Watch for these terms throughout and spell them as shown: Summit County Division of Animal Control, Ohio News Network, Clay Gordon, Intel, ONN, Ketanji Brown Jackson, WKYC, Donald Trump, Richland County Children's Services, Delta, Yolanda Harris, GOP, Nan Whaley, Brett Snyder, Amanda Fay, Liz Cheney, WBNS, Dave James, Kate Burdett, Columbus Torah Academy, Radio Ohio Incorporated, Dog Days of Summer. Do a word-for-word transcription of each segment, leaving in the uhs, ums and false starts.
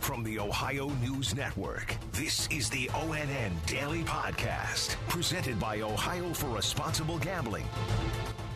From the Ohio News Network, this is the O N N Daily Podcast, presented by Ohio for Responsible Gambling.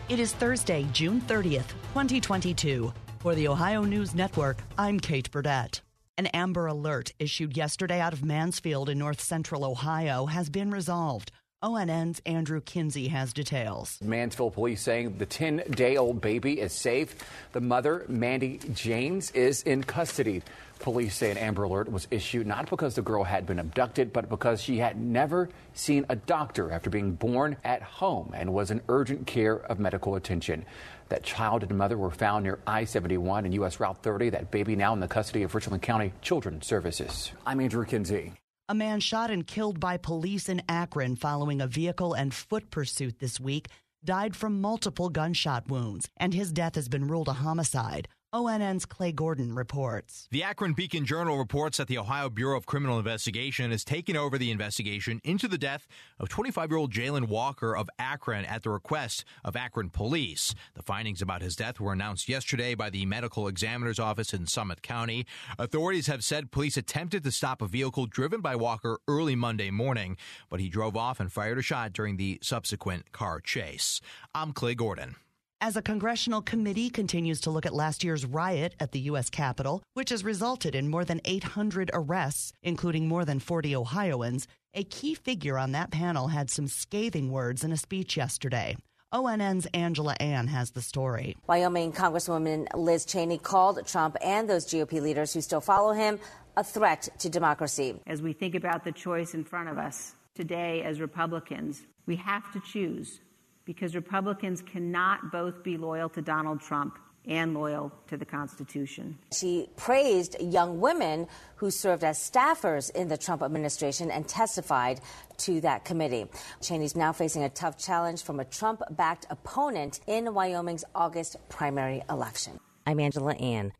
It is Thursday, June thirtieth, twenty twenty-two. For the Ohio News Network, I'm Kate Burdett. An Amber Alert issued yesterday out of Mansfield in north central Ohio has been resolved. O N N's Andrew Kinsey has details. Mansfield police saying the ten-day-old baby is safe. The mother, Mandy James, is in custody. Police say an Amber Alert was issued not because the girl had been abducted, but because she had never seen a doctor after being born at home and was in urgent care of medical attention. That child and mother were found near I seventy-one and U S Route thirty. That baby now in the custody of Richland County Children's Services. I'm Andrew Kinsey. A man shot and killed by police in Akron following a vehicle and foot pursuit this week died from multiple gunshot wounds, and his death has been ruled a homicide. O N N's Clay Gordon reports. The Akron Beacon Journal reports that the Ohio Bureau of Criminal Investigation has taken over the investigation into the death of twenty-five-year-old Jalen Walker of Akron at the request of Akron police. The findings about his death were announced yesterday by the Medical Examiner's Office in Summit County. Authorities have said police attempted to stop a vehicle driven by Walker early Monday morning, but he drove off and fired a shot during the subsequent car chase. I'm Clay Gordon. As a congressional committee continues to look at last year's riot at the U S Capitol, which has resulted in more than eight hundred arrests, including more than forty Ohioans, a key figure on that panel had some scathing words in a speech yesterday. O N N's Angela Ann has the story. Wyoming Congresswoman Liz Cheney called Trump and those G O P leaders who still follow him a threat to democracy. As we think about the choice in front of us today as Republicans, we have to choose, because Republicans cannot both be loyal to Donald Trump and loyal to the Constitution. She praised young women who served as staffers in the Trump administration and testified to that committee. Cheney's now facing a tough challenge from a Trump-backed opponent in Wyoming's August primary election. I'm Angela Ann.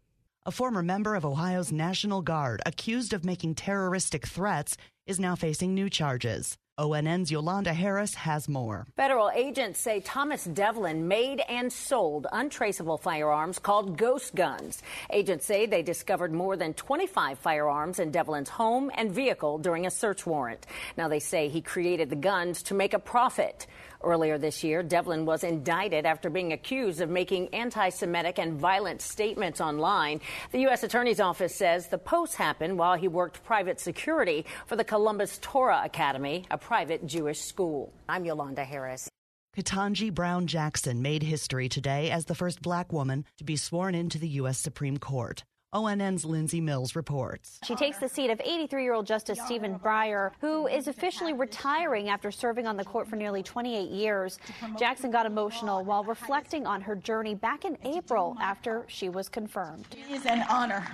A former member of Ohio's National Guard accused of making terroristic threats is now facing new charges. O N N's Yolanda Harris has more. Federal agents say Thomas Devlin made and sold untraceable firearms called ghost guns. Agents say they discovered more than twenty-five firearms in Devlin's home and vehicle during a search warrant. Now they say he created the guns to make a profit. Earlier this year, Devlin was indicted after being accused of making anti-Semitic and violent statements online. The U S Attorney's Office says the posts happened while he worked private security for the Columbus Torah Academy, a private Jewish school. I'm Yolanda Harris. Ketanji Brown Jackson made history today as the first black woman to be sworn into the U S Supreme Court. O N N's Lindsay Mills reports. She takes the seat of eighty-three-year-old Justice Stephen Breyer, who is officially retiring after serving on the court for nearly twenty-eight years. Jackson got emotional while reflecting on her journey back in April after she was confirmed. It is an honor,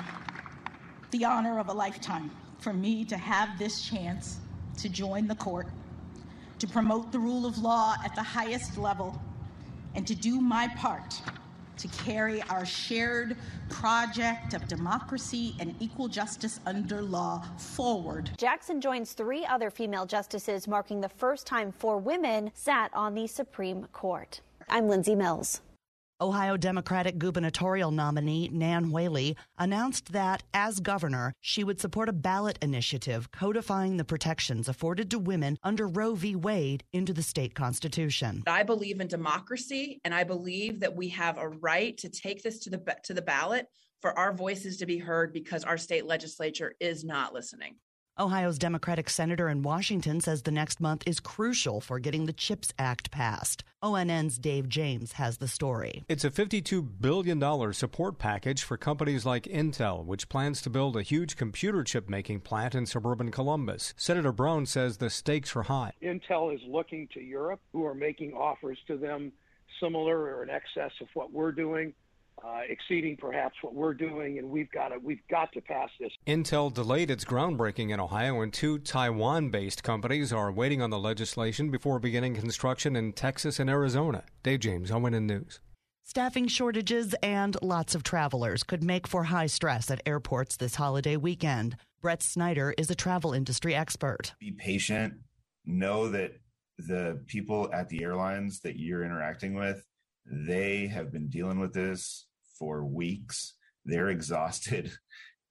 the honor of a lifetime, for me to have this chance to join the court, to promote the rule of law at the highest level, and to do my part to carry our shared project of democracy and equal justice under law forward. Jackson joins three other female justices, marking the first time four women sat on the Supreme Court. I'm Lindsay Mills. Ohio Democratic gubernatorial nominee Nan Whaley announced that, as governor, she would support a ballot initiative codifying the protections afforded to women under Roe v. Wade into the state constitution. I believe in democracy, and I believe that we have a right to take this to the to the ballot for our voices to be heard, because our state legislature is not listening. Ohio's Democratic senator in Washington says the next month is crucial for getting the CHIPS Act passed. O N N's Dave James has the story. It's a fifty-two billion dollars support package for companies like Intel, which plans to build a huge computer chip-making plant in suburban Columbus. Senator Brown says the stakes are high. Intel is looking to Europe, who are making offers to them similar or in excess of what we're doing. Uh, exceeding perhaps what we're doing, and we've got to we've got to pass this. Intel delayed its groundbreaking in Ohio, and two Taiwan-based companies are waiting on the legislation before beginning construction in Texas and Arizona. Dave James, O N N News. Staffing shortages and lots of travelers could make for high stress at airports this holiday weekend. Brett Snyder is a travel industry expert. Be patient. Know that the people at the airlines that you're interacting with, they have been dealing with this for weeks. They're exhausted,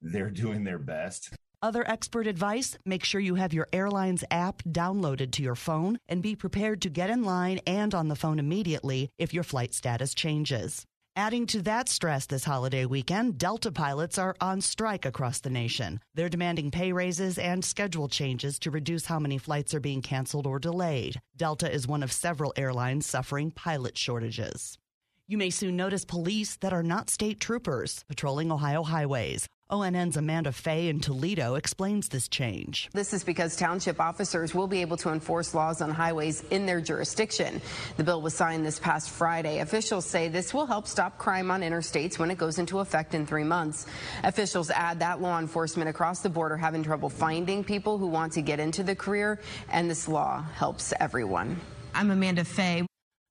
they're doing their best. Other expert advice, make sure you have your airline's app downloaded to your phone and be prepared to get in line and on the phone immediately if your flight status changes. Adding to that stress this holiday weekend, Delta pilots are on strike across the nation. They're demanding pay raises and schedule changes to reduce how many flights are being canceled or delayed. Delta is one of several airlines suffering pilot shortages. You may soon notice police that are not state troopers patrolling Ohio highways. O N N's Amanda Fay in Toledo explains this change. This is because township officers will be able to enforce laws on highways in their jurisdiction. The bill was signed this past Friday. Officials say this will help stop crime on interstates when it goes into effect in three months. Officials add that law enforcement across the board are having trouble finding people who want to get into the career, and this law helps everyone. I'm Amanda Fay.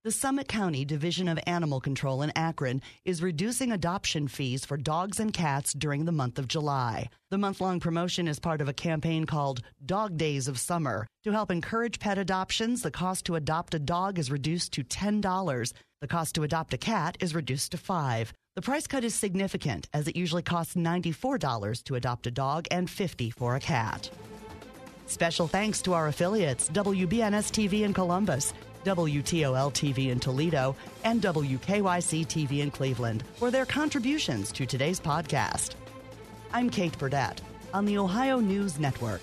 The Summit County Division of Animal Control in Akron is reducing adoption fees for dogs and cats during the month of July. The month-long promotion is part of a campaign called Dog Days of Summer. To help encourage pet adoptions, the cost to adopt a dog is reduced to ten dollars. The cost to adopt a cat is reduced to five dollars. The price cut is significant, as it usually costs ninety-four dollars to adopt a dog and fifty dollars for a cat. Special thanks to our affiliates, W B N S T V in Columbus, W T O L T V in Toledo, and W K Y C T V in Cleveland for their contributions to today's podcast. I'm Kate Burdett on the Ohio News Network.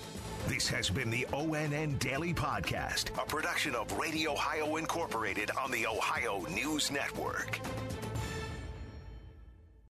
This has been the O N N Daily Podcast, a production of Radio Ohio Incorporated on the Ohio News Network.